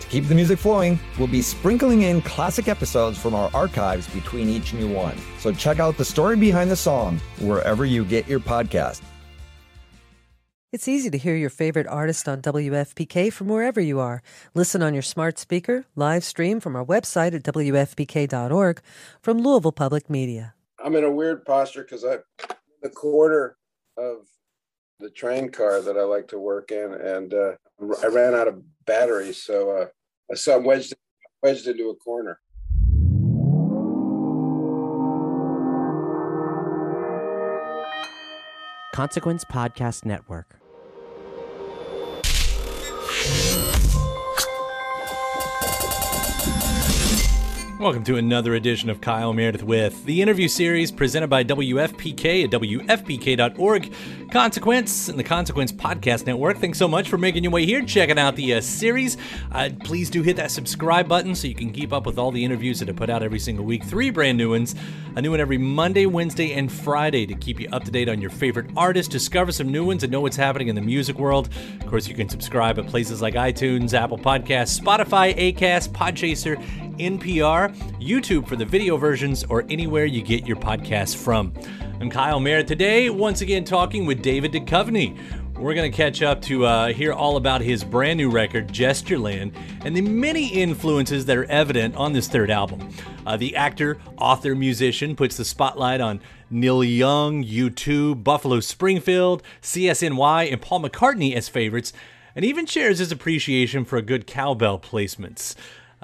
To keep the music flowing, we'll be sprinkling in classic episodes from our archives between each new one. So check out The Story Behind the Song wherever you get your podcast. It's easy to hear your favorite artist on WFPK from wherever you are. Listen on your smart speaker, live stream from our website at WFPK.org from Louisville Public Media. I'm in a weird posture because I'm a quarter of the train car that I like to work in, and I ran out of battery, so I'm wedged into a corner. Consequence Podcast Network. Welcome to another edition of Kyle Meredith With, the interview series presented by WFPK at WFPK.org. Consequence and the Consequence Podcast Network, thanks so much for making your way here, checking out the series. Please do hit that subscribe button so you can keep up with all the interviews that I put out every single week. 3 brand new ones, a new one every Monday, Wednesday, and Friday to keep you up to date on your favorite artists, discover some new ones, and know what's happening in the music world. Of course, you can subscribe at places like iTunes, Apple Podcasts, Spotify, Acast, Podchaser, NPR, YouTube for the video versions, or anywhere you get your podcasts from. I'm Kyle Merritt today, once again talking with David Duchovny. We're going to catch up to hear all about his brand new record, Gestureland, and the many influences that are evident on this third album. The actor, author, musician puts the spotlight on Neil Young, U2, Buffalo Springfield, CSNY, and Paul McCartney as favorites, and even shares his appreciation for good cowbell placements.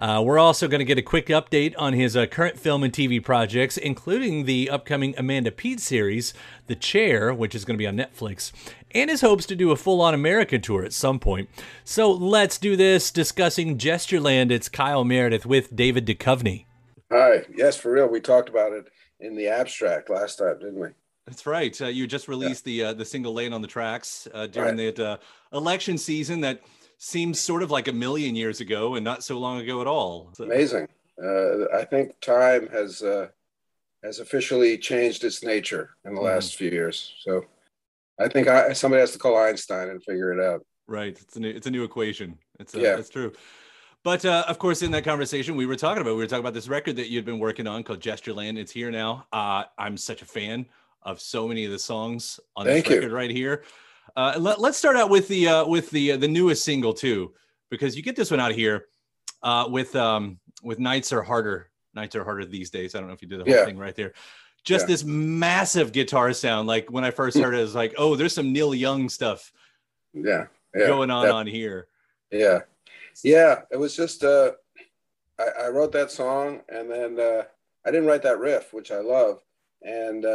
We're also going to get a quick update on his current film and TV projects, including the upcoming Amanda Peet series, The Chair, which is going to be on Netflix, and his hopes to do a full-on America tour at some point. So let's do this, discussing Gestureland. It's Kyle Meredith with David Duchovny. Hi. Yes, for real. We talked about it in the abstract last time, didn't we? That's right. You just released the single Laying on the Tracks during that election season that seems sort of like a million years ago and not so long ago at all. So. Amazing. I think time has officially changed its nature in the last few years. So I think somebody has to call Einstein and figure it out. Right. It's a new equation. That's true. But of course, in that conversation, we were talking about this record that you'd been working on called Gestureland. It's here now. I'm such a fan of so many of the songs on this record right here. Let's start out with the newest single too, because you get this one out here with Nights Are Harder these days. I don't know if you did the whole thing right there. Just this massive guitar sound. Like when I first heard it, I was like, oh, there's some Neil Young stuff going on here. Yeah. Yeah. It was just, I wrote that song and then I didn't write that riff, which I love. And,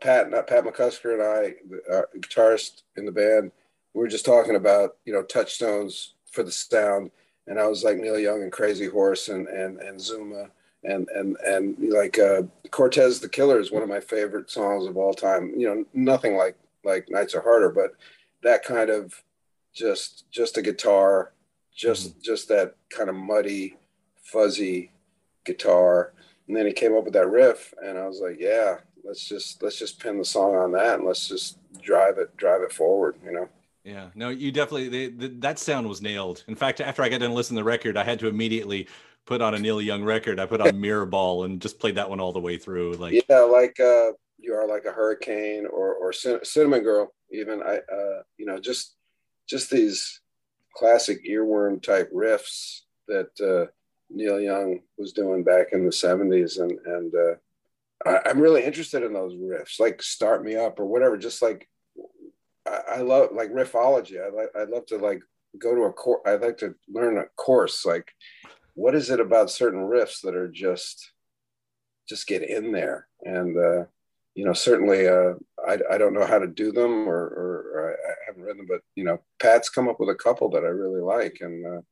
Pat McCusker and I, our guitarist in the band, we were just talking about, touchstones for the sound. And I was like Neil Young and Crazy Horse and Zuma and Cortez the Killer is one of my favorite songs of all time. Nothing like Nights Are Harder, but that kind of just a guitar, just that kind of muddy, fuzzy guitar. And then he came up with that riff and I was like, yeah. Let's just pin the song on that and let's just drive it forward, Yeah, no, you definitely, that sound was nailed. In fact, after I got done listening to the record, I had to immediately put on a Neil Young record. I put on Mirror Ball and just played that one all the way through. You Are Like a Hurricane or Cinnamon Girl, even, just these classic earworm type riffs that Neil Young was doing back in the 70s. And I'm really interested in those riffs, like Start Me Up or whatever. Just like, I love like riffology. I'd love to like go to a course. I'd like to learn a course. Like, what is it about certain riffs that are just get in there? And, you know, certainly I don't know how to do them or I haven't read them, but, you know, Pat's come up with a couple that I really like. And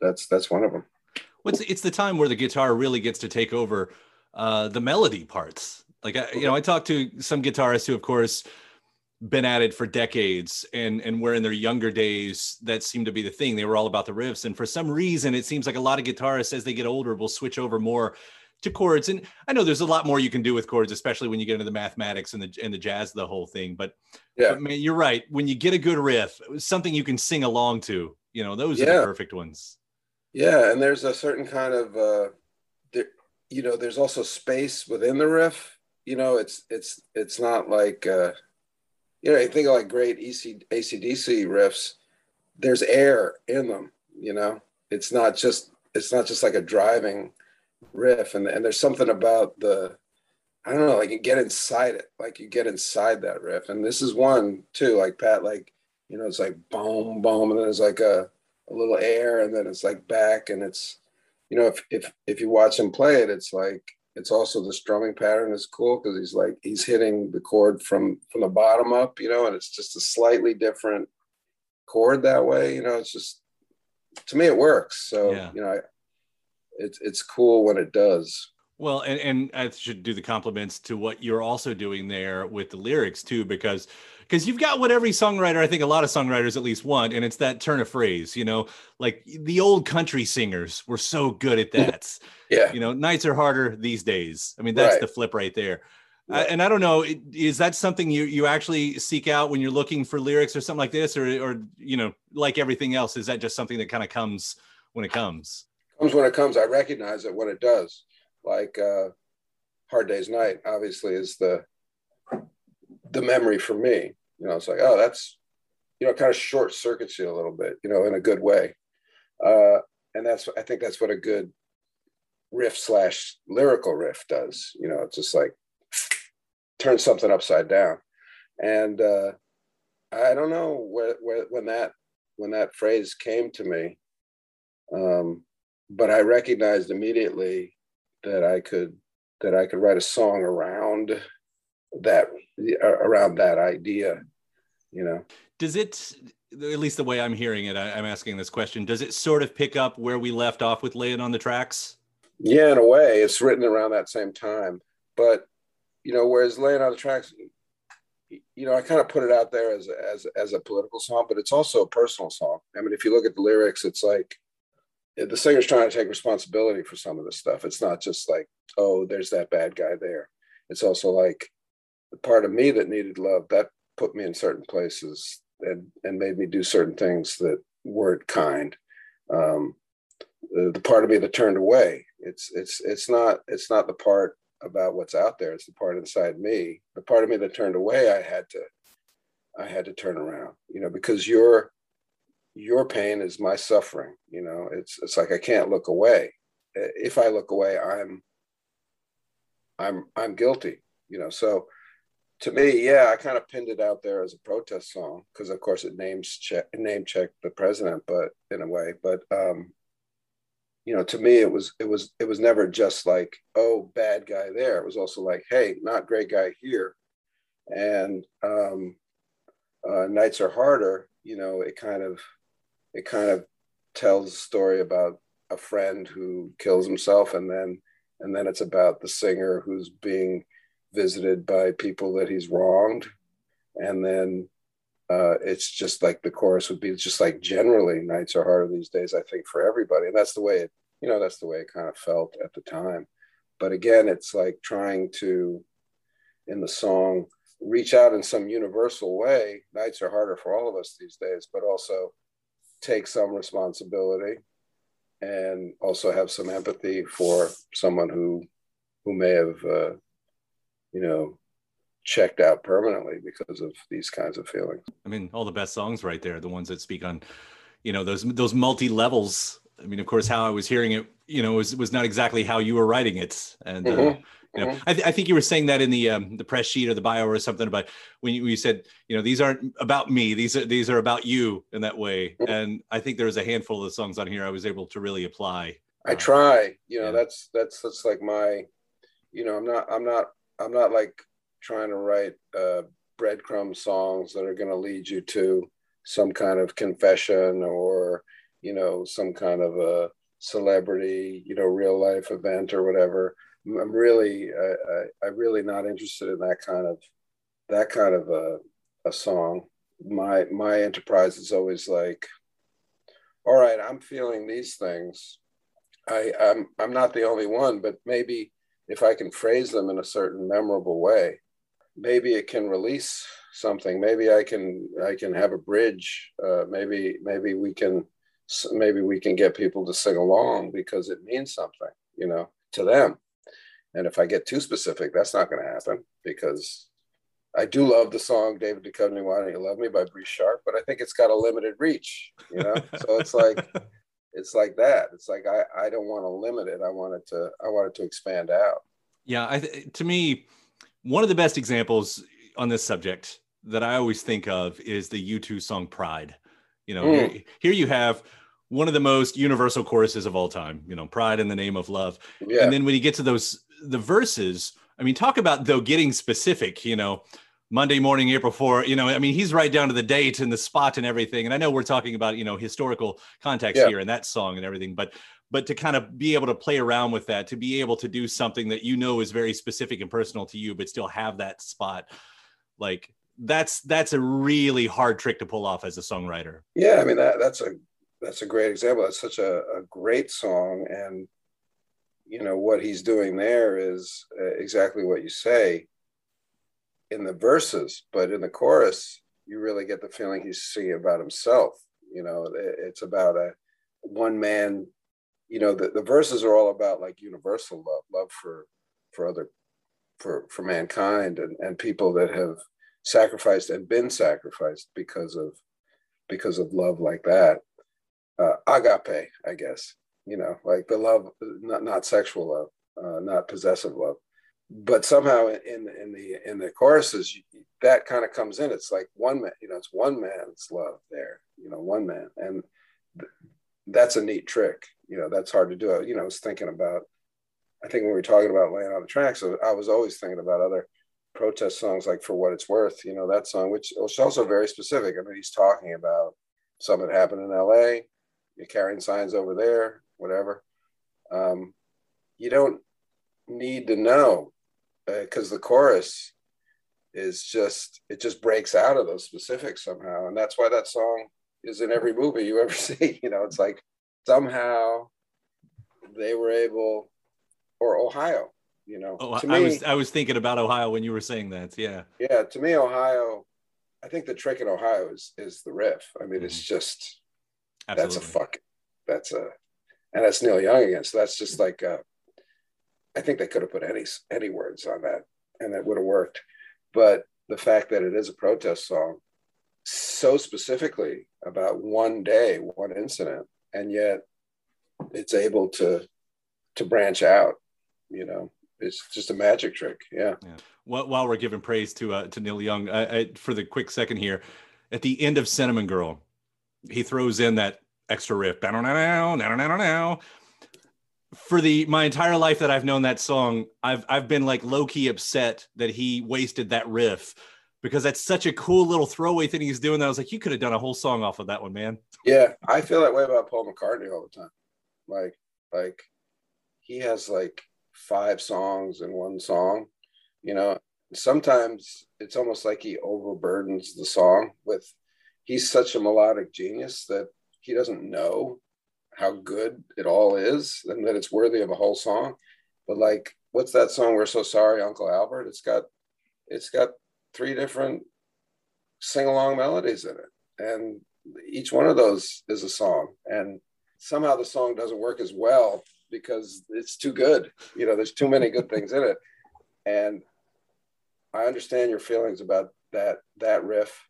that's one of them. Well, it's the time where the guitar really gets to take over the melody parts. Like, I talked to some guitarists who, of course, been at it for decades and where in their younger days, that seemed to be the thing. They were all about the riffs. And for some reason, it seems like a lot of guitarists as they get older will switch over more to chords. And I know there's a lot more you can do with chords, especially when you get into the mathematics and the jazz, the whole thing. But, yeah. But man, you're right. When you get a good riff, something you can sing along to, you know, those are the perfect ones. Yeah. And there's a certain kind of, you know, there's also space within the riff, you know, it's not like, you know, you think of like great AC/DC riffs, there's air in them, you know, it's not just like a driving riff. And there's something about I don't know, like you get inside it, like you get inside that riff. And this is one too, like Pat, like, you know, it's like boom, boom. And then it's like a little air and then it's like back and it's, you know, if you watch him play it, it's like, it's also the strumming pattern is cool because he's hitting the chord from the bottom up, you know, and it's just a slightly different chord that way, you know. It's just, to me, it works. So, yeah. You know, it's cool when it does. Well, and I should do the compliments to what you're also doing there with the lyrics too, because you've got what every songwriter, I think a lot of songwriters at least want, and it's that turn of phrase, you know, like the old country singers were so good at that. Yeah. You know, nights are harder these days. I mean, that's the flip right there. Yeah. I don't know, is that something you actually seek out when you're looking for lyrics or something like this, or you know, like everything else, is that just something that kind of comes when it comes? Comes when it comes. I recognize it when it does. Like Hard Day's Night, obviously, is the memory for me. You know, it's like, oh, that's, you know, kind of short circuits you a little bit, you know, in a good way. And I think that's what a good riff / lyrical riff does. You know, it's just like, turn something upside down. And I don't know when that phrase came to me, but I recognized immediately that I could write a song around that idea, you know. Does it, at least the way I'm hearing it, I'm asking this question, does it sort of pick up where we left off with Laying on the Tracks? Yeah, in a way, it's written around that same time. But, you know, whereas Laying on the Tracks, you know, I kind of put it out there as a political song, but it's also a personal song. I mean, if you look at the lyrics, it's like, the singer's trying to take responsibility for some of this stuff. It's not just like, oh, there's that bad guy there. It's also like the part of me that needed love that put me in certain places and made me do certain things that weren't kind. The part of me that turned away. It's not the part about what's out there. It's the part inside me. The part of me that turned away, I had to turn around, you know, because your pain is my suffering, you know. It's like I can't look away. If I look away, I'm guilty, you know. So to me, yeah, I kind of pinned it out there as a protest song because, of course, it name checked the president, but in a way. But you know, to me, it was never just like, oh, bad guy there. It was also like, hey, not great guy here, and nights are harder. You know, it kind of tells a story about a friend who kills himself, and then it's about the singer who's being visited by people that he's wronged, and then it's just like the chorus would be just like, generally nights are harder these days, I think, for everybody. And that's the way it kind of felt at the time. But again, it's like trying to, in the song, reach out in some universal way. Nights are harder for all of us these days, but also take some responsibility and also have some empathy for someone who may have, you know, checked out permanently because of these kinds of feelings. I mean, all the best songs right there, the ones that speak on, you know, those multi-levels. I mean, of course, how I was hearing it, you know, was not exactly how you were writing it. And, You know, I think you were saying that in the press sheet or the bio or something about when you said, you know, these aren't about me, these are about you in that way. And I think there's a handful of the songs on here I was able to really apply. I try, you know, that's like my, you know, I'm not like trying to write breadcrumb songs that are going to lead you to some kind of confession or, you know, some kind of a celebrity, you know, real life event or whatever. I'm really, I'm really not interested in that kind of a song. My enterprise is always like, all right, I'm feeling these things. I'm not the only one, but maybe if I can phrase them in a certain memorable way, maybe it can release something. Maybe I can have a bridge. Maybe we can get people to sing along because it means something, you know, to them. And if I get too specific, that's not going to happen, because I do love the song David Duchovny, Why Don't You Love Me by Bree Sharp, but I think it's got a limited reach, you know? So it's like that. It's like, I don't want to limit it. I want it to expand out. Yeah. To me, one of the best examples on this subject that I always think of is the U2 song Pride. You know, here you have one of the most universal choruses of all time, you know, pride in the name of love. Yeah. And then when you get to the verses, I mean, talk about though getting specific, you know, Monday morning, April 4, you know, I mean, he's right down to the date and the spot and everything. And I know we're talking about, you know, historical context here in that song and everything, but to kind of be able to play around with that, to be able to do something that, you know, is very specific and personal to you, but still have that spot, like that's a really hard trick to pull off as a songwriter. Yeah. I mean, that's a great example. That's such a great song. And, you know, what he's doing there is exactly what you say in the verses, but in the chorus, you really get the feeling he's singing about himself. You know, it's about a one man, you know, the verses are all about like universal love for mankind and people that have sacrificed and been sacrificed because of love like that. Agape, I guess, you know, like the love, not sexual love, not possessive love, but somehow in the choruses that kind of comes in. It's like one man, you know, it's one man's love there, you know, one man, and that's a neat trick. You know, that's hard to do. You know, I was thinking about, I think when we were talking about Laying on the Tracks, I was always thinking about other protest songs, like For What It's Worth, you know, that song, which is also very specific. I mean, he's talking about something that happened in LA. You're carrying signs over there, whatever. You don't need to know, because the chorus is just breaks out of those specifics somehow. And that's why that song is in every movie you ever see. You know, it's like somehow they were able, or Ohio, you know. Oh, to me, I was thinking about Ohio when you were saying that. Yeah. Yeah. To me, Ohio, I think the trick in Ohio is the riff. I mean, it's just, absolutely. And that's Neil Young again. So that's just like, I think they could have put any words on that and that would have worked. But the fact that it is a protest song so specifically about one day, one incident, and yet it's able to branch out, you know, it's just a magic trick. Yeah. Yeah. While we're giving praise to Neil Young, I, for the quick second here, at the end of Cinnamon Girl, he throws in that extra riff. For my entire life that I've known that song, I've been like low-key upset that he wasted that riff, because that's such a cool little throwaway thing he's doing that I was like, you could have done a whole song off of that one, man. Yeah, I feel that way about Paul McCartney all the time. Like he has like 5 songs in one song, you know. Sometimes it's almost like he overburdens the song with, he's such a melodic genius that he doesn't know how good it all is and that it's worthy of a whole song. But like, what's that song? We're So Sorry, Uncle Albert. It's got 3 different sing-along melodies in it. And each one of those is a song. And somehow the song doesn't work as well because it's too good. You know, there's too many good things in it. And I understand your feelings about that riff.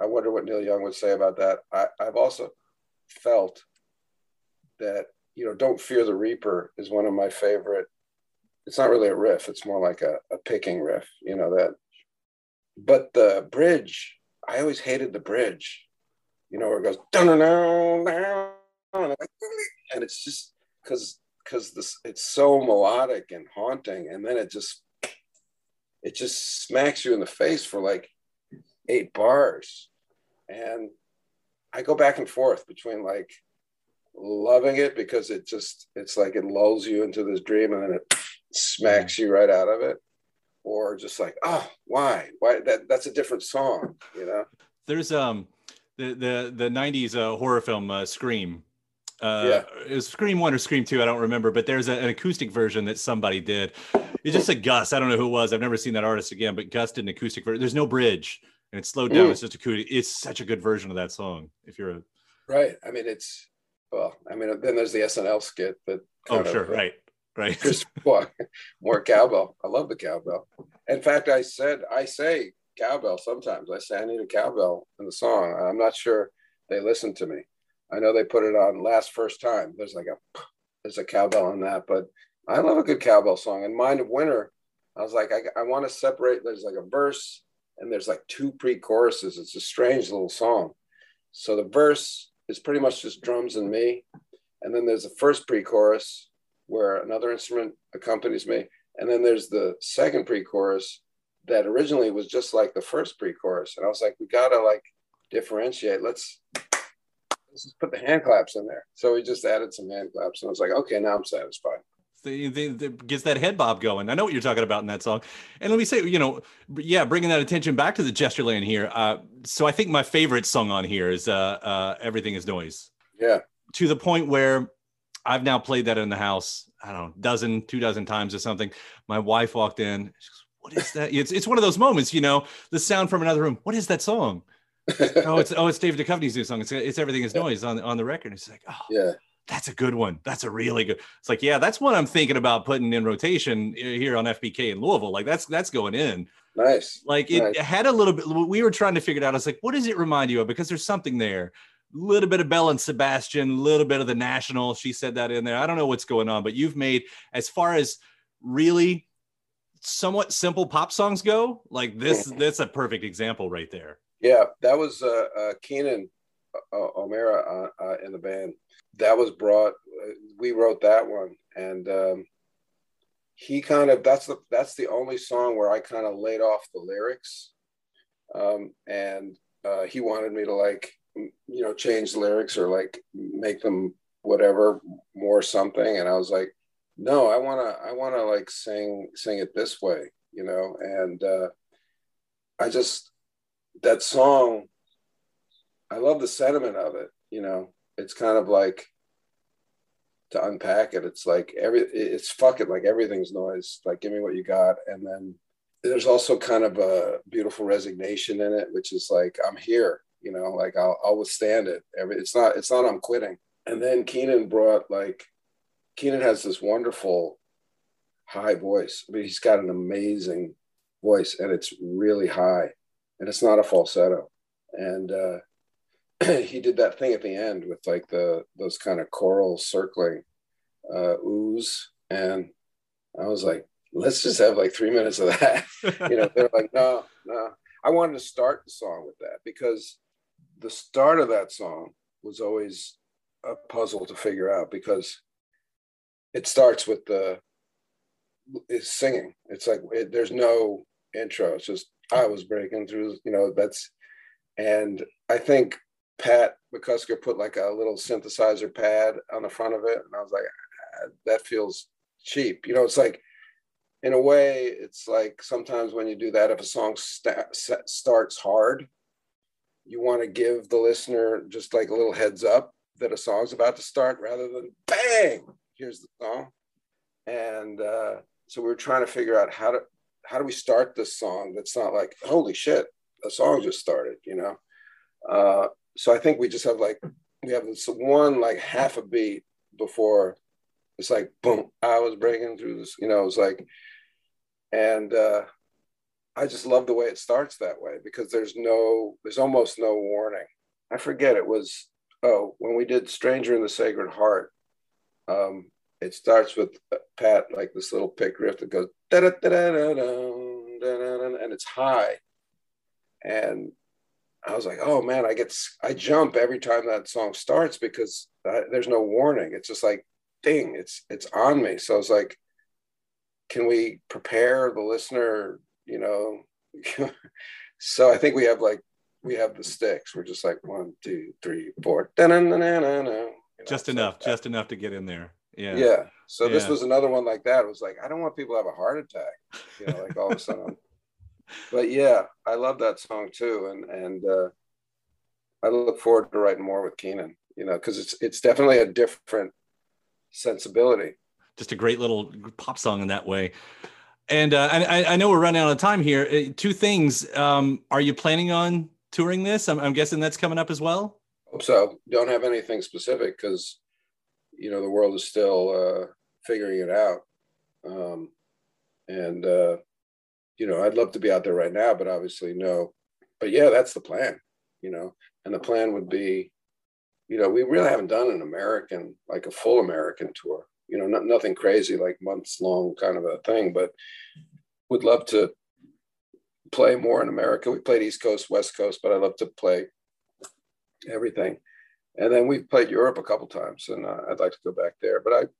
I wonder what Neil Young would say about that. I've also felt that, you know, Don't Fear the Reaper is one of my favorite it's not really a riff. It's more like a picking riff, you know, that, but the bridge, I always hated the bridge, you know, where it goes, and it's just because this, it's so melodic and haunting. And then it just smacks you in the face for like 8 bars. And I go back and forth between like loving it because it just, it's like it lulls you into this dream and then it smacks you right out of it, or just like, oh, why that's a different song, you know? There's the 90s horror film Scream. It was Scream 1 or Scream 2, I don't remember, but there's an acoustic version that somebody did. It's just a Gus, I don't know who it was, I've never seen that artist again, but Gus did an acoustic version. There's no bridge and it's slowed down. It's just acoustic. It's such a good version of that song if you're a right. I mean, it's, well, I mean, then there's the SNL skit that right just more cowbell. I love the cowbell. In fact, I say cowbell sometimes. I say I need a cowbell in the song. I'm not sure they listen to me. I know they put it on Last First Time. There's a cowbell on that, but I love a good cowbell song. And Mind of Winter, I was like, I want to separate. There's like a verse and there's like 2 pre-choruses. It's a strange little song. So the verse is pretty much just drums and me. And then there's the first pre-chorus where another instrument accompanies me. And then there's the second pre-chorus that originally was just like the first pre-chorus. And I was like, we got to like differentiate. Let's just put the hand claps in there. So we just added some hand claps and I was like, okay, now I'm satisfied. Gets that head bob going. I know what you're talking about in that song. And let me say, you know, bringing that attention back to the Gestureland here. So I think my favorite song on here is Everything is Noise. Yeah. To the point where I've now played that in the house, I don't know, 2 dozen times or something. My wife walked in. She goes, what is that? It's one of those moments, you know, the sound from another room. What is that song? It's David Duchovny's new song. It's Everything is Noise on the record. It's like, oh, yeah. That's a good one. That's a really good. It's like, yeah, that's one I'm thinking about putting in rotation here on FBK in Louisville. Like that's going in. Nice. Like it had a little bit, we were trying to figure it out. I was like, what does it remind you of? Because there's something there, a little bit of Belle and Sebastian, a little bit of the National. She said that in there. I don't know what's going on, but you've made, as far as really somewhat simple pop songs go, like this, that's a perfect example right there. Yeah, that was Keenan O'Mara in the band. That was brought, we wrote that one. And he kind of, that's the only song where I kind of laid off the lyrics. And he wanted me to like, you know, change lyrics or like make them whatever, more something. And I was like, no, I want to like sing it this way, you know? And I just, that song, I love the sentiment of it, you know? It's kind of like, to unpack it, it's like fuck it, like everything's noise, like give me what you got. And then there's also kind of a beautiful resignation in it, which is like, I'm here, you know, like I'll withstand it. It's not I'm quitting. And then Keenan has this wonderful high voice. I mean, he's got an amazing voice and it's really high and it's not a falsetto. And he did that thing at the end with like those kind of choral circling oohs. And I was like, let's just have like 3 minutes of that. You know, they're like, no. I wanted to start the song with that because the start of that song was always a puzzle to figure out because it starts with it's singing. It's like, there's no intro. It's just, I was breaking through, you know, and I think Pat McCusker put like a little synthesizer pad on the front of it. And I was like, that feels cheap. You know, it's like, in a way, it's like sometimes when you do that, if a song starts hard, you want to give the listener just like a little heads up that a song's about to start rather than bang, here's the song. And so we were trying to figure out how do we start this song that's not like, holy shit, a song just started, you know? So I think we just have like, we have this one, like half a beat before it's like, boom, I was breaking through this, you know, it's like, and I just love the way it starts that way because there's almost no warning. I forget when we did Stranger in the Sacred Heart, It starts with Pat, like this little pick riff that goes, and it's high. And I was like, oh man, I jump every time that song starts because there's no warning. It's just like, ding, it's on me. So it's like, can we prepare the listener, you know? So I think we have the sticks. We're just like 1, 2, 3, 4. Just enough to get in there. Yeah. So this was another one like that. It was like, I don't want people to have a heart attack, you know, like all of a sudden. But yeah, I love that song too. And I look forward to writing more with Keenan, you know, because it's definitely a different sensibility. Just a great little pop song in that way. And I know we're running out of time here. Two things. Are you planning on touring this? I'm guessing that's coming up as well. Hope so. Don't have anything specific because, you know, the world is still figuring it out. You know, I'd love to be out there right now, but obviously no. But yeah, that's the plan, you know. And the plan would be, you know, we really haven't done a full American tour. You know, nothing crazy, like months long kind of a thing, but would love to play more in America. We played East Coast, West Coast, but I love to play everything. And then we've played Europe a couple times, and I'd like to go back there. But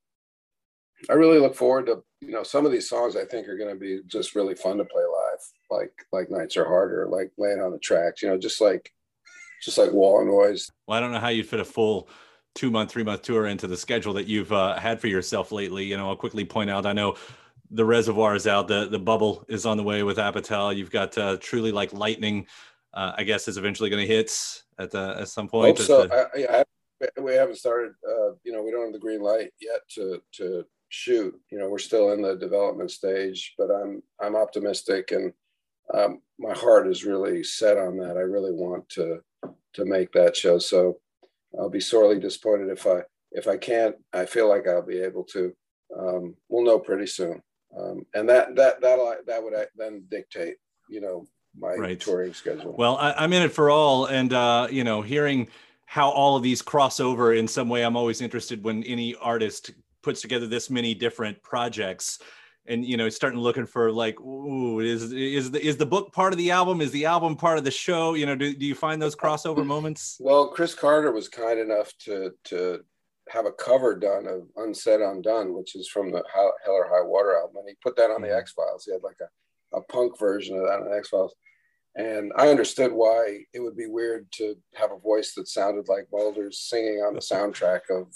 I really look forward to, you know, some of these songs I think are going to be just really fun to play live, like Nights Are Harder, like Laying on the Tracks, you know, just like Wall Noise. Well, I don't know how you'd fit a full 2-month, 3-month tour into the schedule that you've had for yourself lately. You know, I'll quickly point out, I know The Reservoir is out, the Bubble is on the way with Apatow. You've got Truly Like Lightning, I guess is eventually going to hit at some point. Hope so. We haven't started, you know, we don't have the green light yet to shoot, you know, we're still in the development stage, but I'm optimistic, and my heart is really set on that. I really want to make that show. So I'll be sorely disappointed if I can't. I feel like I'll be able to. We'll know pretty soon, and that would then dictate, you know, my touring schedule. Well, I'm in it for all, and you know, hearing how all of these cross over in some way, I'm always interested when any artist puts together this many different projects, and you know, starting looking for like, ooh, is the book part of the album? Is the album part of the show? You know, do you find those crossover moments? Well, Chris Carter was kind enough to have a cover done of Unsaid Undone, which is from the Hell or High Water album, and he put that on the X Files. He had like a punk version of that on the X Files, and I understood why it would be weird to have a voice that sounded like Mulder's singing on the soundtrack of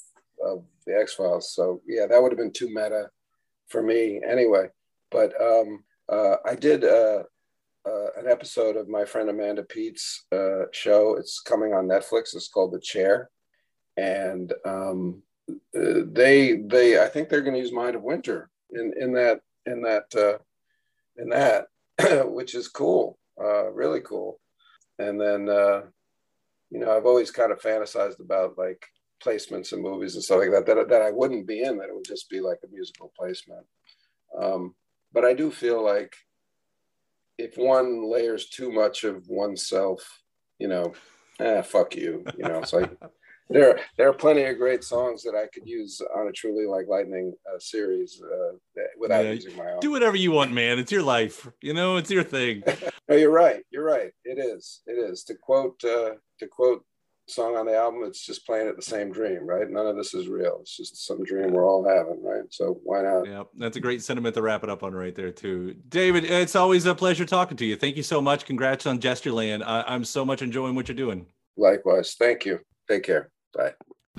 the X-Files. So yeah, that would have been too meta for me anyway. But I did an episode of my friend Amanda Peet's show. It's coming on Netflix. It's called The Chair. And I think they're going to use Mind of Winter in that, which is cool, really cool. And then, you know, I've always kind of fantasized about like placements in movies and stuff like that I wouldn't be in, that it would just be like a musical placement. But I do feel like if one layers too much of oneself, you know, fuck you, you know, it's like there are plenty of great songs that I could use on a Truly Like Lightning series without using my own. Do whatever you want, man. It's your life, you know, it's your thing. No, you're right. It is to quote song on the album, it's just playing at the same dream, right? None of this is real. It's just some dream we're all having, right? So why not? Yeah, that's a great sentiment to wrap it up on right there too. David, it's always a pleasure talking to you. Thank you so much. Congrats on Gestureland. I'm so much enjoying what you're doing. Likewise. Thank you. Take care. Bye.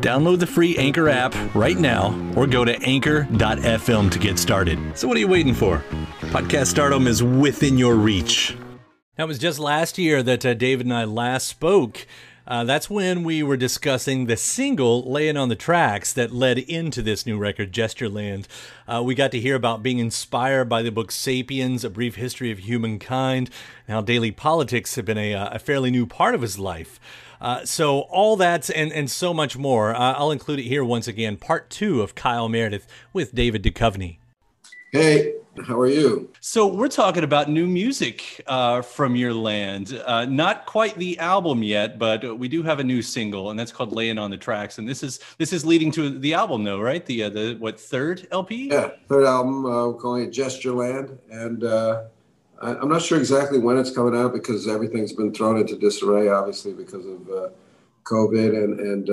Download the free Anchor app right now or go to anchor.fm to get started. So what are you waiting for? Podcast stardom is within your reach. Now, it was just last year that David and I last spoke. That's when we were discussing the single, Laying on the Tracks, that led into this new record, Gestureland. We got to hear about being inspired by the book Sapiens, A Brief History of Humankind, and how daily politics have been a fairly new part of his life. So all that and so much more. I'll include it here once again, part two of Kyle Meredith with David Duchovny. Hey, how are you? So we're talking about new music from your land. Not quite the album yet, but we do have a new single, and that's called "Laying on the Tracks." And this is leading to the album, though, right? The third LP? Yeah, third album. We're calling it Gestureland, and I'm not sure exactly when it's coming out because everything's been thrown into disarray, obviously, because of COVID, and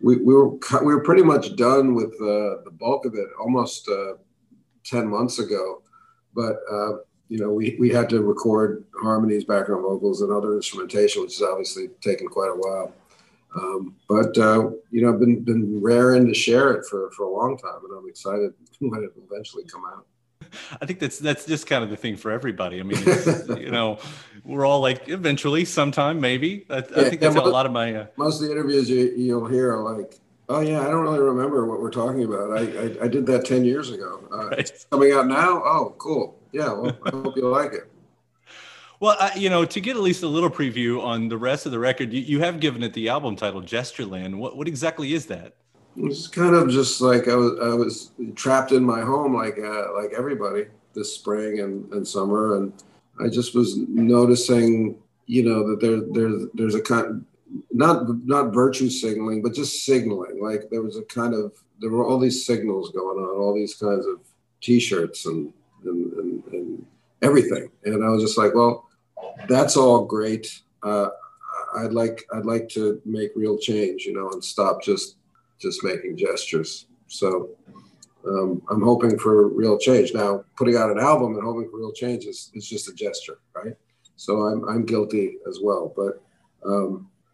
we were pretty much done with the bulk of it almost 10 months ago, but we had to record harmonies, background vocals, and other instrumentation, which has obviously taken quite a while. I've been raring to share it for a long time, and I'm excited when it will eventually come out. I think that's just kind of the thing for everybody. I mean, it's, we're all like, eventually, sometime, maybe. I think that's how a lot of my most of the interviews you'll hear are like, oh, yeah, I don't really remember what we're talking about. I did that 10 years ago. Right. It's coming out now? Oh, cool. Yeah, well, I hope you like it. Well, to get at least a little preview on the rest of the record, you have given it the album title, Gestureland. What exactly is that? It's kind of just like I was trapped in my home like everybody this spring and summer. And I just was noticing, that there's a kind of, not virtue signaling, but just signaling. Like there were all these signals going on, all these kinds of T-shirts and everything. And I was just like, well, that's all great. I'd like to make real change, and stop just making gestures. So I'm hoping for real change. Now, putting out an album and hoping for real change is just a gesture, right? So I'm guilty as well, but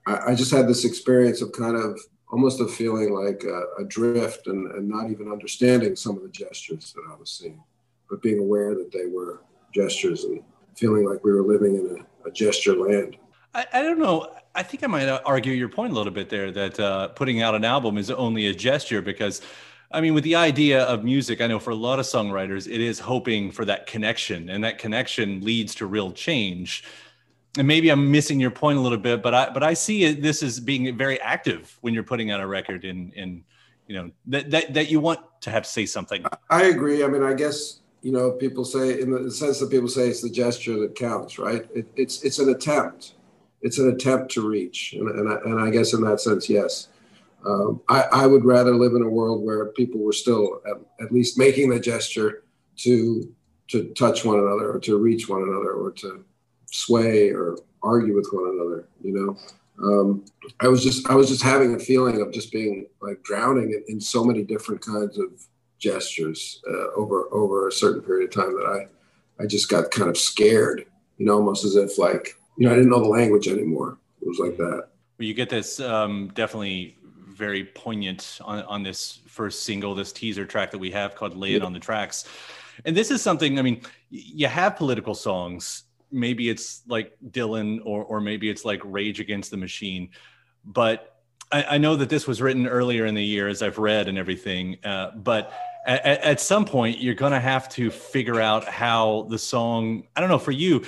I just had this experience of kind of almost a feeling like adrift and not even understanding some of the gestures that I was seeing, but being aware that they were gestures and feeling like we were living in a gesture land. I don't know. I think I might argue your point a little bit there that putting out an album is only a gesture because, I mean, with the idea of music, I know for a lot of songwriters, it is hoping for that connection, and that connection leads to real change. And maybe I'm missing your point a little bit, but I see this as being very active when you're putting out a record that you want to have to say something. I agree. I mean, I guess, people say in the sense that people say it's the gesture that counts, right? It's an attempt. It's an attempt to reach. And I guess in that sense, yes. I would rather live in a world where people were still at least making the gesture to touch one another or to reach one another or to sway or argue with one another, I was just having a feeling of just being like drowning in so many different kinds of gestures over a certain period of time that I just got kind of scared, almost as if like, I didn't know the language anymore. It was like that. Well, you get this definitely very poignant on this first single, this teaser track that we have called Lay It on the Tracks. And this is something, I mean, you have political songs. Maybe it's like Dylan or maybe it's like Rage Against the Machine. But I know that this was written earlier in the year, as I've read and everything. But at some point, you're going to have to figure out how the song, I don't know, for you,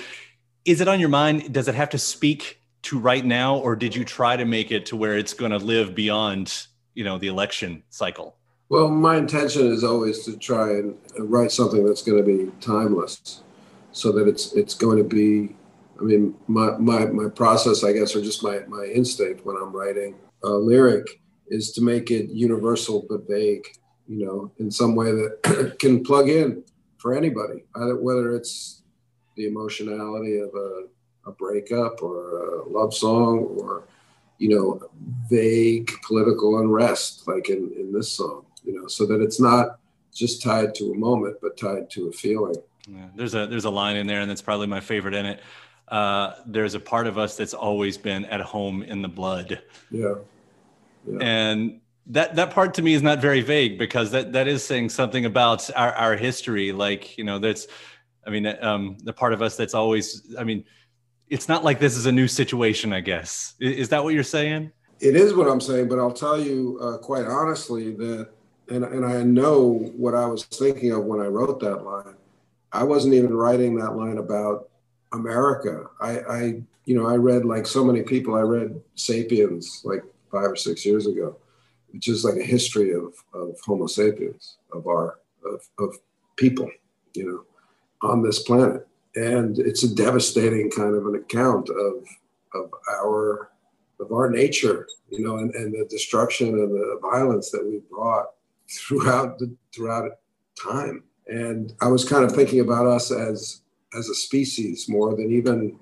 is it on your mind? Does it have to speak to right now? Or did you try to make it to where it's going to live beyond, the election cycle? Well, my intention is always to try and write something that's going to be timeless. So that it's going to be, I mean, my process, I guess, or just my instinct when I'm writing a lyric is to make it universal but vague, in some way that can plug in for anybody, whether it's the emotionality of a breakup or a love song or, vague political unrest like in this song, so that it's not just tied to a moment but tied to a feeling. Yeah, there's a line in there, and that's probably my favorite in it. There's a part of us that's always been at home in the blood. Yeah. And that part to me is not very vague because that is saying something about our history. Like, that's, I mean, the part of us that's always, I mean, it's not like this is a new situation, I guess. Is that what you're saying? It is what I'm saying, but I'll tell you quite honestly that, and I know what I was thinking of when I wrote that line. I wasn't even writing that line about America. I read, like so many people, I read Sapiens like 5 or 6 years ago, which is like a history of Homo sapiens, of people, you know, on this planet. And it's a devastating kind of an account of our nature, you know, and the destruction and the violence that we brought throughout time. And I was kind of thinking about us as a species more than even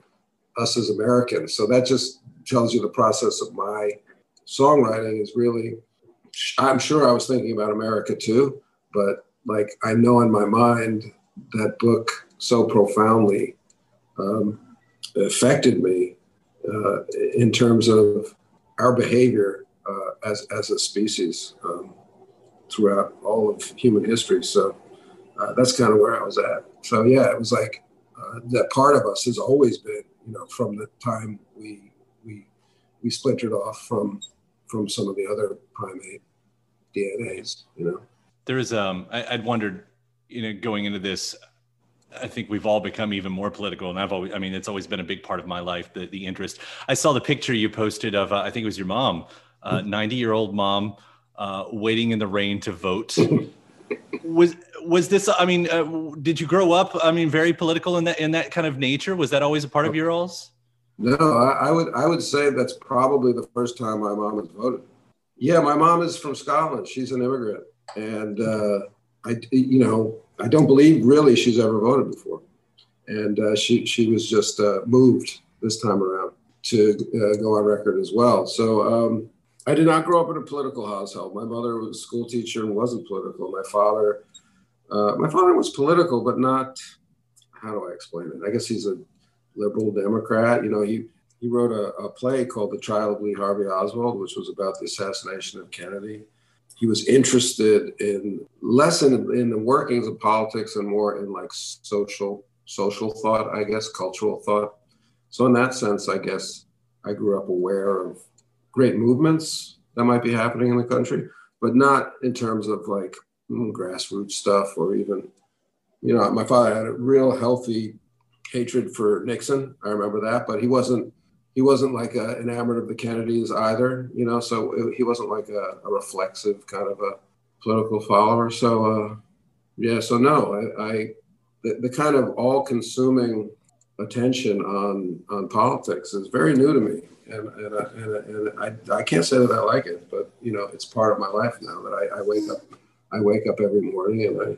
us as Americans. So that just tells you the process of my songwriting is really, I'm sure I was thinking about America too, but like I know in my mind that book so profoundly affected me in terms of our behavior as a species throughout all of human history. So that's kind of where I was at. So yeah, it was like that part of us has always been, you know, from the time we splintered off from some of the other primate DNAs, you know. There is, I'd wondered, you know, going into this, I think we've all become even more political, and it's always been a big part of my life, the interest. I saw the picture you posted of, I think it was your mom, 90-year-old mom, waiting in the rain to vote. Was this? I mean, did you grow up? I mean, very political in that kind of nature. Was that always a part of your all's? No, I would say that's probably the first time my mom has voted. Yeah, my mom is from Scotland. She's an immigrant, and I don't believe really she's ever voted before, and she was just moved this time around to go on record as well. So. I did not grow up in a political household. My mother was a school teacher and wasn't political. My father was political, but not, how do I explain it? I guess he's a liberal Democrat. You know, he wrote a play called The Trial of Lee Harvey Oswald, which was about the assassination of Kennedy. He was interested less in the workings of politics and more in like social thought, I guess, cultural thought. So in that sense, I guess I grew up aware of great movements that might be happening in the country, but not in terms of like grassroots stuff or even, you know, my father had a real healthy hatred for Nixon. I remember that, but he wasn't like enamored of the Kennedys either, you know, so he wasn't like a reflexive kind of a political follower. So the kind of all consuming attention on politics is very new to me. And I can't say that I like it, but you know, it's part of my life now that I wake up every morning and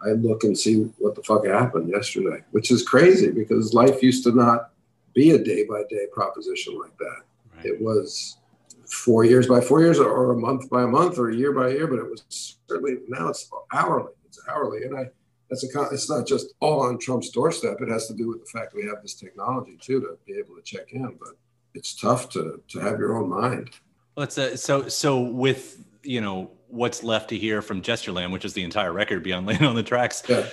I look and see what the fuck happened yesterday, which is crazy because life used to not be a day by day proposition like that. Right. It was 4 years by 4 years or a month by a month or a year by year, but it was certainly now it's hourly. And it's not just all on Trump's doorstep. It has to do with the fact we have this technology too, to be able to check in, but it's tough to have your own mind. Well, it's so with, you know, what's left to hear from Gestureland, which is the entire record beyond Laying on the Tracks. Yeah.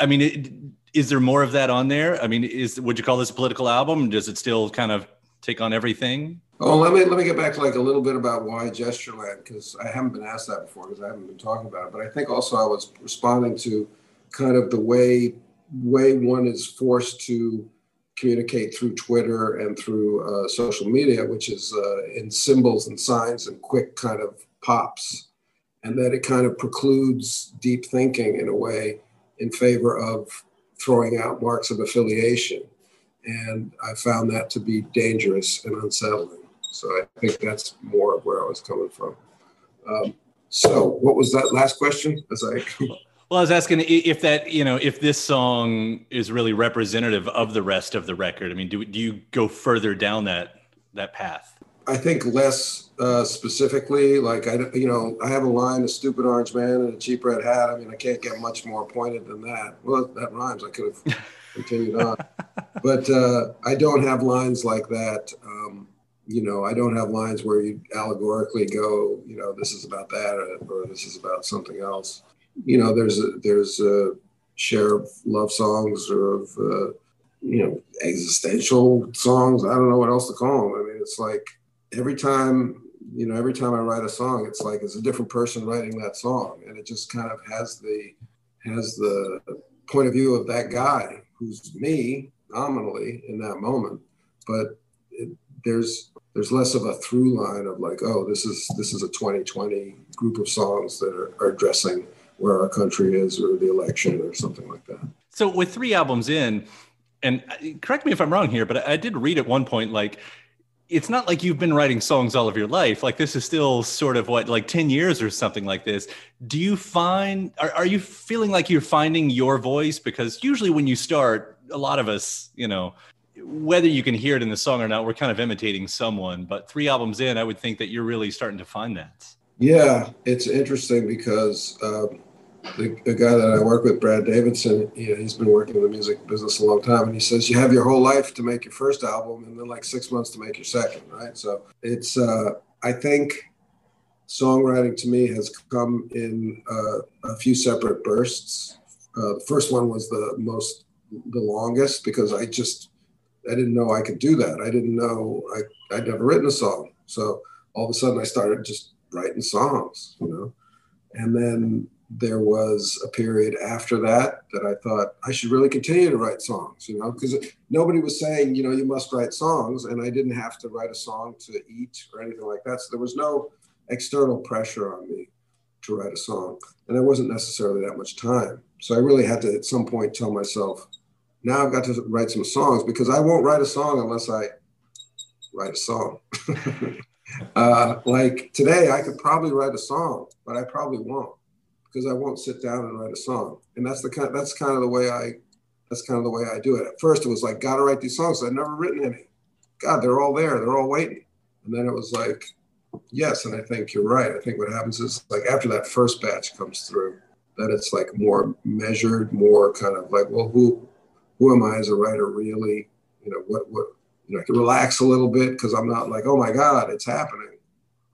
I mean, is there more of that on there? I mean, would you call this a political album? Does it still kind of take on everything? Oh, let me get back to like a little bit about why Gestureland, because I haven't been asked that before because I haven't been talking about it. But I think also I was responding to kind of the way one is forced to communicate through Twitter and through social media, which is in symbols and signs and quick kind of pops. And that it kind of precludes deep thinking in a way in favor of throwing out marks of affiliation. And I found that to be dangerous and unsettling. So I think that's more of where I was coming from. So what was that last question? Well, I was asking if that, you know, if this song is really representative of the rest of the record. I mean, do you go further down that path? I think less specifically. Like, I have a line, a stupid orange man and a cheap red hat. I mean, I can't get much more pointed than that. Well, that rhymes. I could have continued on. But I don't have lines like that. You know, I don't have lines where you allegorically go, you know, this is about that or this is about something else. You know, there's a share of love songs or of existential songs. I don't know what else to call them. I mean, it's like every time I write a song, it's like it's a different person writing that song, and it just kind of has the point of view of that guy who's me nominally in that moment, but there's less of a through line of like, oh, this is a 2020 group of songs that are addressing where our country is or the election or something like that. So with 3 albums in, and correct me if I'm wrong here, but I did read at one point, like, it's not like you've been writing songs all of your life. Like, this is still sort of what, like 10 years or something like this. Do you find, are you feeling like you're finding your voice? Because usually when you start, a lot of us, whether you can hear it in the song or not, we're kind of imitating someone, but 3 albums in, I would think that you're really starting to find that. Yeah, it's interesting because the guy that I work with, Brad Davidson, he's been working in the music business a long time, and he says you have your whole life to make your first album and then like 6 months to make your second, right? So it's, I think songwriting to me has come in a few separate bursts. The first one was the longest because I didn't know I could do that. I didn't know, I'd never written a song. So all of a sudden I started just writing songs, and then there was a period after that I thought I should really continue to write songs, because nobody was saying, you must write songs, and I didn't have to write a song to eat or anything like that. So there was no external pressure on me to write a song, and there wasn't necessarily that much time. So I really had to at some point tell myself, now I've got to write some songs, because I won't write a song unless I write a song. Like today, I could probably write a song, but I probably won't, because I won't sit down and write a song. And that's kind of the way I do it. At first, it was like, gotta write these songs. I'd never written any. God, they're all there. They're all waiting. And then it was like, yes, and I think you're right. I think what happens is, like, after that first batch comes through, that it's like more measured, more kind of like, well, who am I as a writer really? I can relax a little bit, because I'm not like, oh my God, it's happening.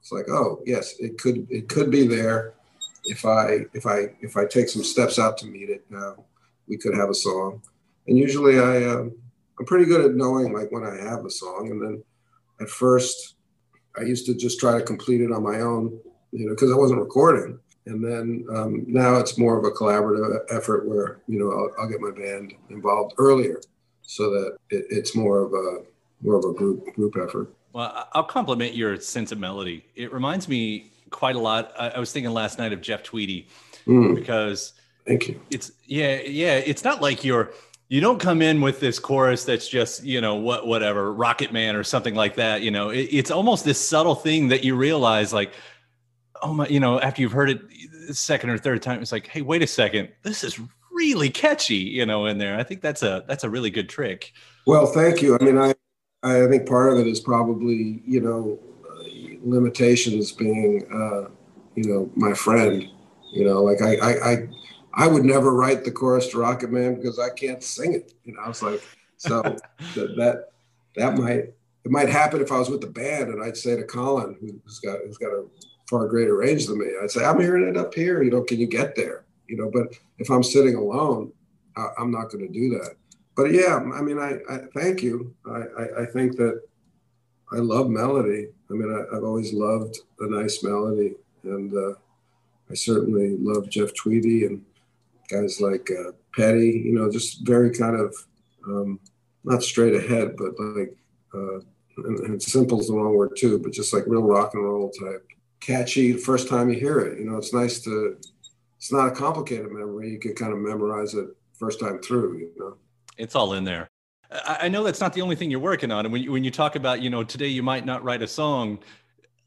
It's like, oh yes, it could be there. If I take some steps out to meet it now, we could have a song. And usually I'm pretty good at knowing like when I have a song. And then at first I used to just try to complete it on my own, because I wasn't recording. And then now it's more of a collaborative effort where, I'll get my band involved earlier, so that it's more of a group effort. Well, I'll compliment your sense of melody. It reminds me quite a lot. I was thinking last night of Jeff Tweedy, because thank you. It's it's not like you don't come in with this chorus that's just, whatever, Rocket Man or something like that. It's almost this subtle thing that you realize, like, oh my, after you've heard it the second or third time, it's like, hey, wait a second, this is really catchy, in there. I think that's a really good trick. Well, thank you. I mean, I think part of it is probably, limitations being, my friend, like I would never write the chorus to Rocket Man because I can't sing it. It's like, so that might happen if I was with the band, and I'd say to Colin, who's got a far greater range than me, I'd say, I'm hearing it up here, can you get there? But if I'm sitting alone, I'm not going to do that. But yeah, I mean, I thank you. I think that I love melody. I mean, I've always loved a nice melody, and I certainly love Jeff Tweedy and guys like Petty. Just very kind of not straight ahead, but like and simple's the wrong word too, but just like real rock and roll type, catchy. The first time you hear it, it's nice to. It's not a complicated memory. You could kind of memorize it first time through, It's all in there. I know that's not the only thing you're working on. And when you talk about, today you might not write a song,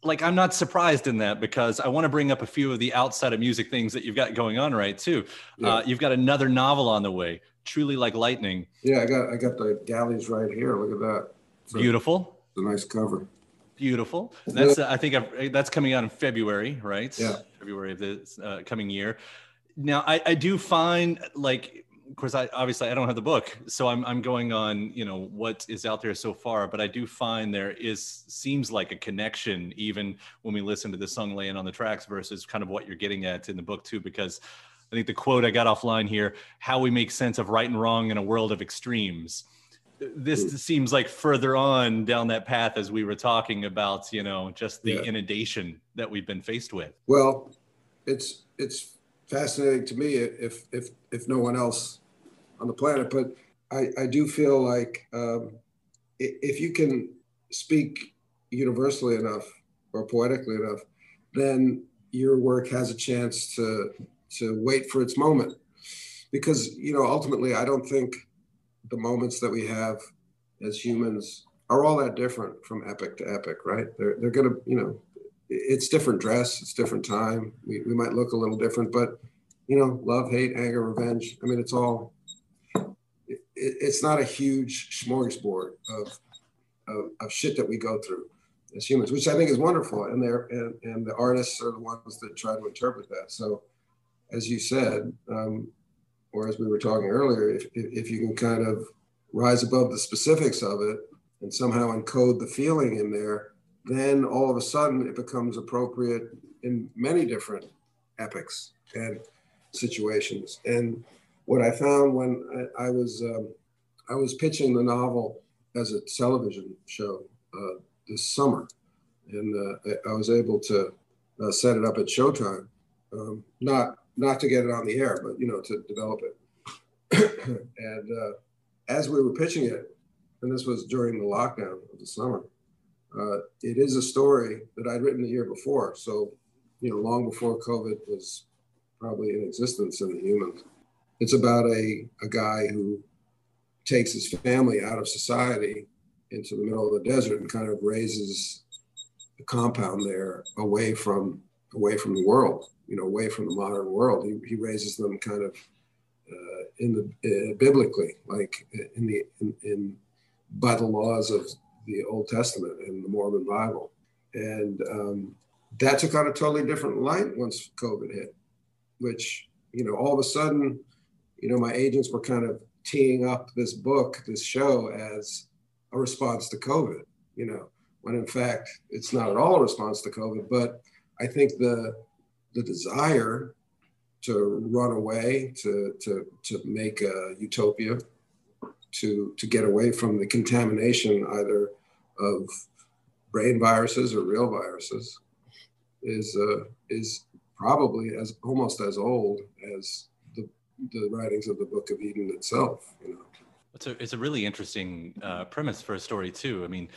like, I'm not surprised in that, because I want to bring up a few of the outside of music things that you've got going on, right, too. Yeah. You've got another novel on the way, Truly Like Lightning. Yeah, I got the galleys right here. Look at that. It's beautiful. It's a nice cover. Beautiful. That's that's coming out in February, right? Yeah. February of this coming year. Now, I do find, like, of course, I don't have the book, so I'm going on, what is out there so far. But I do find seems like a connection, even when we listen to the song "Laying on the Tracks" versus kind of what you're getting at in the book too, because I think the quote I got offline here: "How we make sense of right and wrong in a world of extremes." this seems like further on down that path as we were talking about, you know, just the inundation that we've been faced with. Well, it's fascinating to me, if no one else on the planet, but I do feel like if you can speak universally enough or poetically enough, then your work has a chance to wait for its moment. Because, you know, ultimately, I don't think the moments that we have as humans are all that different from epoch to epoch, right? They're going to, you know, it's different dress, it's different time. We might look a little different, but, you know, love, hate, anger, revenge. I mean, it's all, it's not a huge smorgasbord of shit that we go through as humans, which I think is wonderful. And and the artists are the ones that try to interpret that. So as you said, or as we were talking earlier, if you can kind of rise above the specifics of it and somehow encode the feeling in there, then all of a sudden it becomes appropriate in many different epochs and situations. And what I found when I was pitching the novel as a television show this summer, and I was able to set it up at Showtime, not to get it on the air, but, you know, to develop it. And as we were pitching it, and this was during the lockdown of the summer, it is a story that I'd written the year before. So, you know, long before COVID was probably in existence in the humans. It's about a guy who takes his family out of society into the middle of the desert and kind of raises the compound there away from the world, you know, away from the modern world. He raises them kind of biblically, like by the laws of the Old Testament and the Mormon Bible. And that took on a totally different light once COVID hit, which, you know, all of a sudden, you know, my agents were kind of teeing up this book, this show, as a response to COVID, you know, when in fact, it's not at all a response to COVID, but I think the desire to run away, to make a utopia, to get away from the contamination either of brain viruses or real viruses is probably as almost as old as the writings of the Book of Eden itself. You know, it's a really interesting premise for a story too. I mean,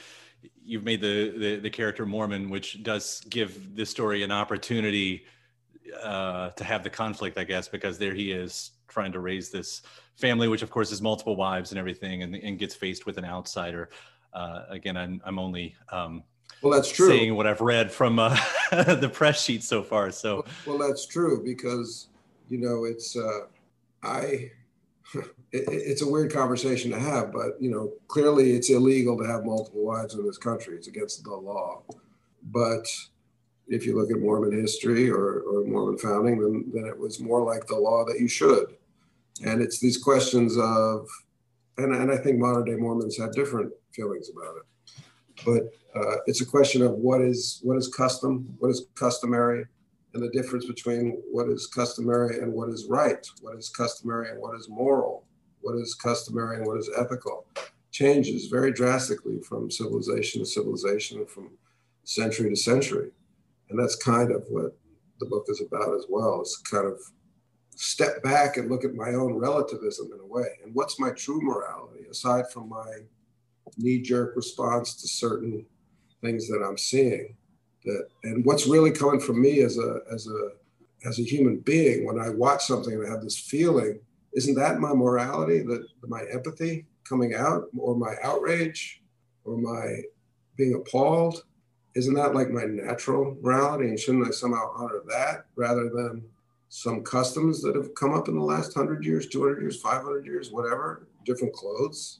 you've made the character Mormon, which does give this story an opportunity to have the conflict, I guess, because there he is trying to raise this family, which of course is multiple wives and everything, and gets faced with an outsider. Again, I'm only well, that's true, saying what I've read from the press sheet so far. So well, that's true, because, you know, it's it's a weird conversation to have, but, you know, clearly it's illegal to have multiple wives in this country. It's against the law. But if you look at Mormon history or Mormon founding, then it was more like the law that you should. And it's these questions of, and I think modern day Mormons have different feelings about it, but it's a question of what is custom, what is customary, and the difference between what is customary and what is right, what is customary and what is moral, what is customary and what is ethical, changes very drastically from civilization to civilization, from century to century. And that's kind of what the book is about as well. It's kind of step back and look at my own relativism in a way. And what's my true morality, aside from my knee-jerk response to certain things that I'm seeing? And what's really coming from me as a human being when I watch something and I have this feeling, isn't that my morality, that my empathy coming out, or my outrage, or my being appalled? Isn't that like my natural morality, and shouldn't I somehow honor that rather than some customs that have come up in the last 100 years, 200 years, 500 years, whatever, different clothes?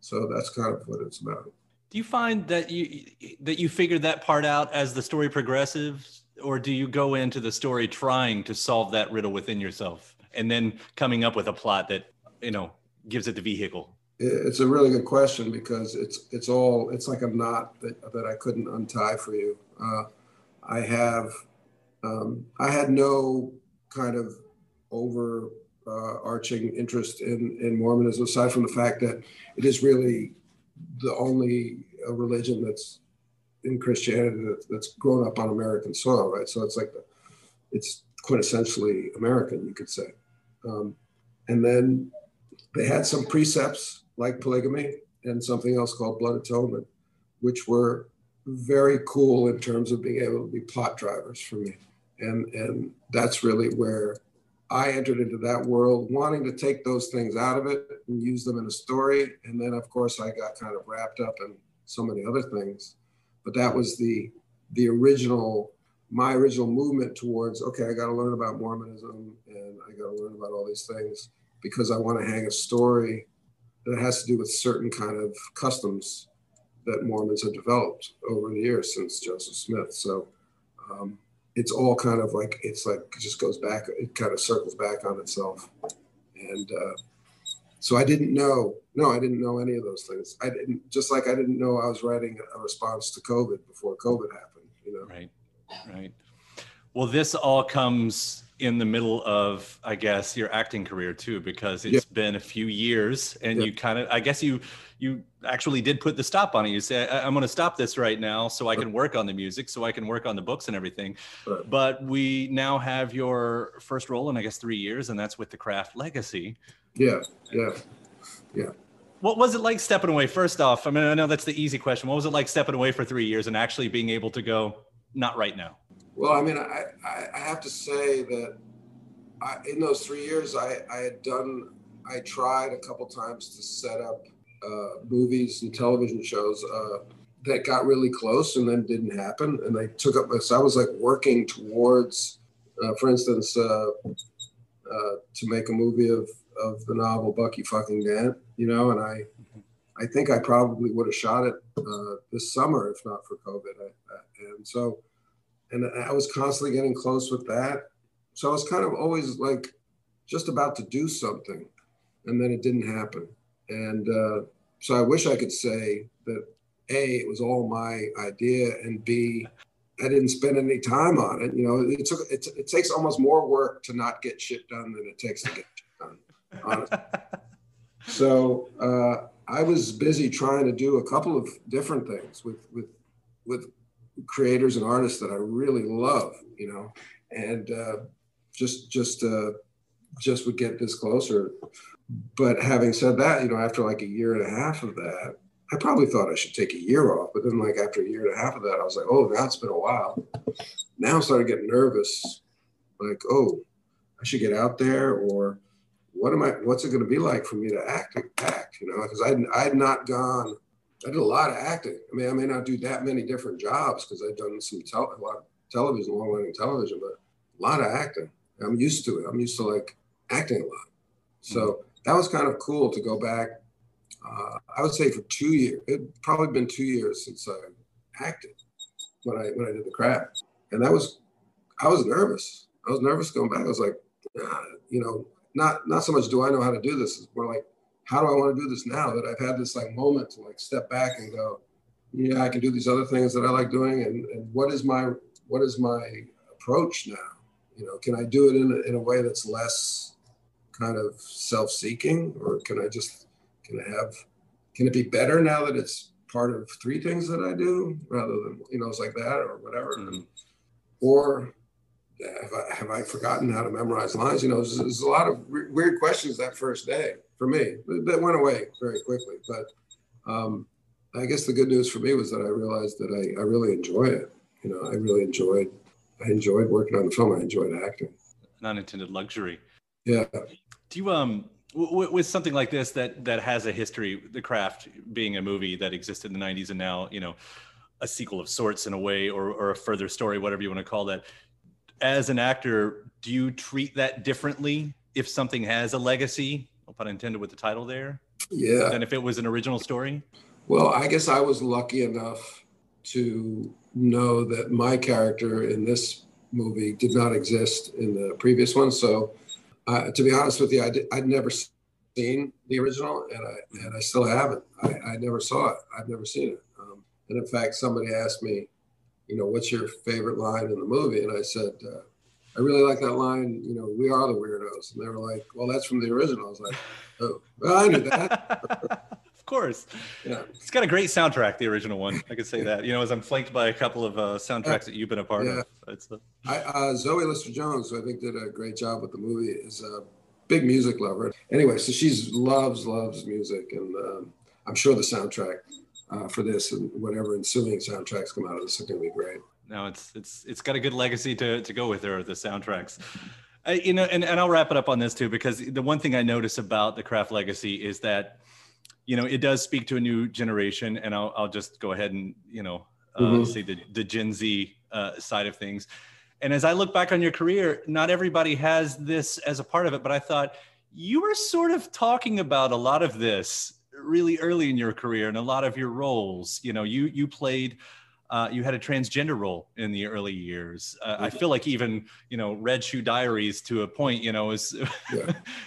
So that's kind of what it's about. Do you find that you figure that part out as the story progresses, or do you go into the story trying to solve that riddle within yourself and then coming up with a plot that, you know, gives it the vehicle? It's a really good question, because it's like a knot that I couldn't untie for you. I had no kind of over overarching interest in Mormonism, aside from the fact that it is really the only religion that's in Christianity that's grown up on American soil, right? So it's like it's quintessentially American, you could say. And then they had some precepts like polygamy and something else called blood atonement, which were very cool in terms of being able to be plot drivers for me. And that's really where I entered into that world, wanting to take those things out of it and use them in a story. And then, of course, I got kind of wrapped up in so many other things. But that was my original movement towards, okay, I got to learn about Mormonism and I got to learn about all these things because I want to hang a story that has to do with certain kind of customs that Mormons have developed over the years since Joseph Smith. So it's all kind of like, it just goes back, it kind of circles back on itself. And so I didn't know any of those things. I didn't know I was writing a response to COVID before COVID happened, you know? Right. Well, this all comes in the middle of, I guess, your acting career too, because it's been a few years and you kind of, I guess you actually did put the stop on it. You say, I'm going to stop this right now so I can work on the music, so I can work on the books and everything. Right. But we now have your first role in, I guess, 3 years, and that's with The Craft Legacy. Yeah. What was it like stepping away? First off, I mean, I know that's the easy question. What was it like stepping away for 3 years and actually being able to go, not right now? Well, I mean, I have to say that in those 3 years, I tried a couple times to set up movies and television shows that got really close and then didn't happen. And they took up, so I was like working towards, for instance, to make a movie of the novel Bucky Fucking Dan, you know, and I think I probably would have shot it this summer if not for COVID. And I was constantly getting close with that. So I was kind of always like just about to do something, and then it didn't happen. And so I wish I could say that A, it was all my idea, and B, I didn't spend any time on it. You know, it takes almost more work to not get shit done than it takes to get shit done, honestly. So I was busy trying to do a couple of different things with creators and artists that I really love, you know, and just would get this closer. But having said that, you know, after like a year and a half of that, I probably thought I should take a year off, but then like after a year and a half of that, I was like, oh, now it's been a while. Now I started getting nervous, like, oh, I should get out there, or what's it going to be like for me to act, you know, because I'd not gone. I did a lot of acting. I mean, I may not do that many different jobs because I've done a lot of television, long-running television, but a lot of acting. I'm used to it. I'm used to like acting a lot. So that was kind of cool to go back. I would say for 2 years, it'd probably been 2 years since I acted when I did The Craft. And I was nervous. I was nervous going back. I was like, you know, not so much do I know how to do this. It's more like, how do I want to do this now that I've had this like moment to like step back and go, yeah, I can do these other things that I like doing. And what is my approach now? You know, can I do it in a way that's less kind of self-seeking, or can it be better now that it's part of three things that I do rather than, you know, it's like that or whatever. Mm-hmm. Or have I forgotten how to memorize lines? You know, there's a lot of weird questions that first day. For me, that went away very quickly. But I guess the good news for me was that I realized that I really enjoy it. You know, I enjoyed working on the film. I enjoyed acting. An unintended luxury. Yeah. Do you with something like this that has a history, The Craft being a movie that existed in the 90s and now, you know, a sequel of sorts in a way, or a further story, whatever you want to call that. As an actor, do you treat that differently if something has a legacy? No pun intended with the title there. Yeah. And if it was an original story? Well, I guess I was lucky enough to know that my character in this movie did not exist in the previous one. So to be honest with you, I'd never seen the original, and I still haven't. I never saw it. I've never seen it. And in fact, somebody asked me, you know, what's your favorite line in the movie? And I said, I really like that line, you know, we are the weirdos. And they were like, well, that's from the original. I was like, oh, well, I knew that. Of course. Yeah. It's got a great soundtrack, the original one. I could say that, you know, as I'm flanked by a couple of soundtracks that you've been a part of. It's Zoe Lister-Jones, who I think did a great job with the movie, is a big music lover. Anyway, so she loves music. And I'm sure the soundtrack for this and whatever ensuing soundtracks come out of this are going to be great. No, it's got a good legacy to go with there, the soundtracks. You know, and I'll wrap it up on this too, because the one thing I notice about The Craft Legacy is that, you know, it does speak to a new generation, and I'll just go ahead and, you know, say the Gen Z side of things. And as I look back on your career, not everybody has this as a part of it, but I thought you were sort of talking about a lot of this really early in your career and a lot of your roles. You know, you played... you had a transgender role in the early years. I feel like even, you know, Red Shoe Diaries to a point, you know, is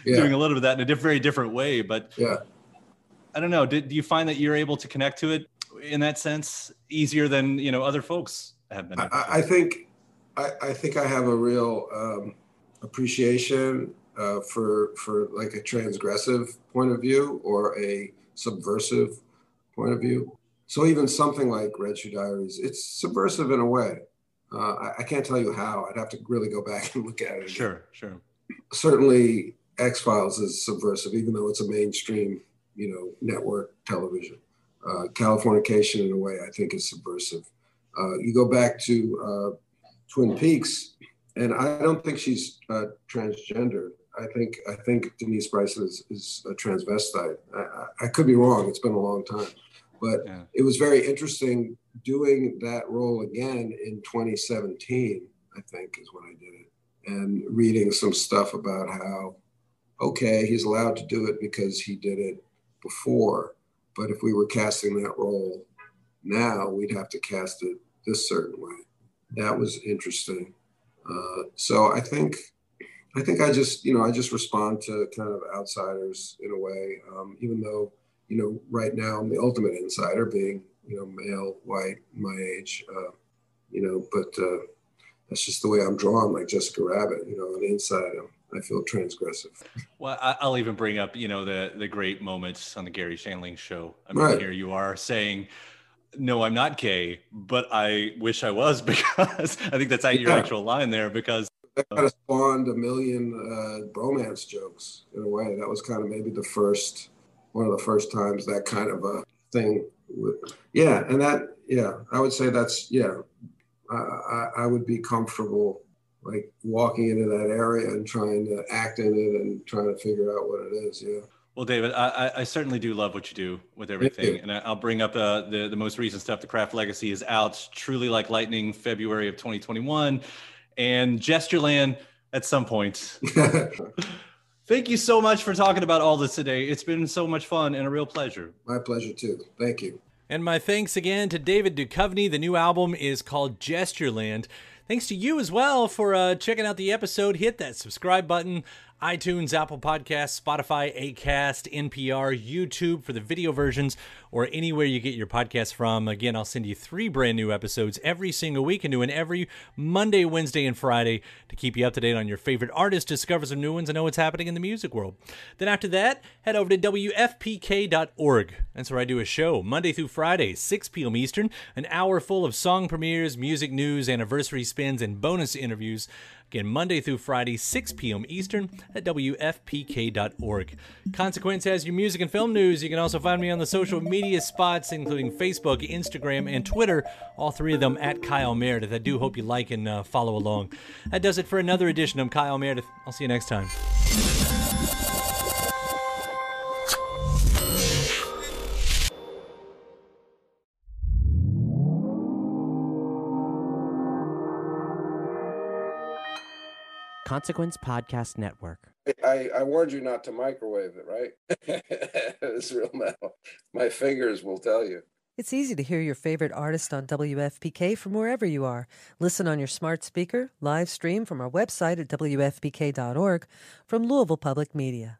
doing a little bit of that in a very different way. But I don't know, do you find that you're able to connect to it in that sense easier than, you know, other folks have been? I think I have a real appreciation for like a transgressive point of view or a subversive point of view. So even something like Red Shoe Diaries, it's subversive in a way. I can't tell you how. I'd have to really go back and look at it again. Sure. Certainly X Files is subversive, even though it's a mainstream, you know, network television. Californication in a way, I think, is subversive. You go back to Twin Peaks, and I don't think she's transgender. I think Denise Bryson is a transvestite. I could be wrong. It's been a long time. But it was very interesting doing that role again in 2017, I think is when I did it, and reading some stuff about how, okay, he's allowed to do it because he did it before, but if we were casting that role now, we'd have to cast it this certain way. That was interesting. So I think I just respond to kind of outsiders in a way, even though, you know, right now I'm the ultimate insider being, you know, male, white, my age, you know, but that's just the way I'm drawn, like Jessica Rabbit, you know, on the inside, I feel transgressive. Well, I'll even bring up, you know, the great moments on the Gary Shandling show. I mean, Here you are saying, no, I'm not gay, but I wish I was, because I think that's your actual line there, because that kind of spawned a million bromance jokes in a way. That was kind of maybe the first... one of the first times that kind of a thing. I would say that's, I would be comfortable like walking into that area and trying to act in it and trying to figure out what it is. Yeah. Well, David, I certainly do love what you do with everything. And I'll bring up the most recent stuff. The Craft Legacy is out, Truly Like Lightning, February of 2021, and Gestureland at some point. Thank you so much for talking about all this today. It's been so much fun and a real pleasure. My pleasure too. Thank you. And my thanks again to David Duchovny. The new album is called Gestureland. Thanks to you as well for checking out the episode. Hit that subscribe button. iTunes, Apple Podcasts, Spotify, Acast, NPR, YouTube for the video versions, or anywhere you get your podcasts from. Again, I'll send you 3 brand new episodes every single week, and doing every Monday, Wednesday, and Friday to keep you up to date on your favorite artists, discover some new ones, and know what's happening in the music world. Then after that, head over to WFPK.org. That's where I do a show Monday through Friday, 6 p.m. Eastern, an hour full of song premieres, music news, anniversary spins, and bonus interviews. Again, Monday through Friday, 6 p.m. Eastern at WFPK.org. Consequence has your music and film news. You can also find me on the social media spots, including Facebook, Instagram, and Twitter, all 3 of them at Kyle Meredith. I do hope you like and follow along. That does it for another edition. I'm Kyle Meredith. I'll see you next time. Consequence Podcast Network. I warned you not to microwave it, right? It's real now. My fingers will tell you. It's easy to hear your favorite artist on WFPK from wherever you are. Listen on your smart speaker, live stream from our website at WFPK.org from Louisville Public Media.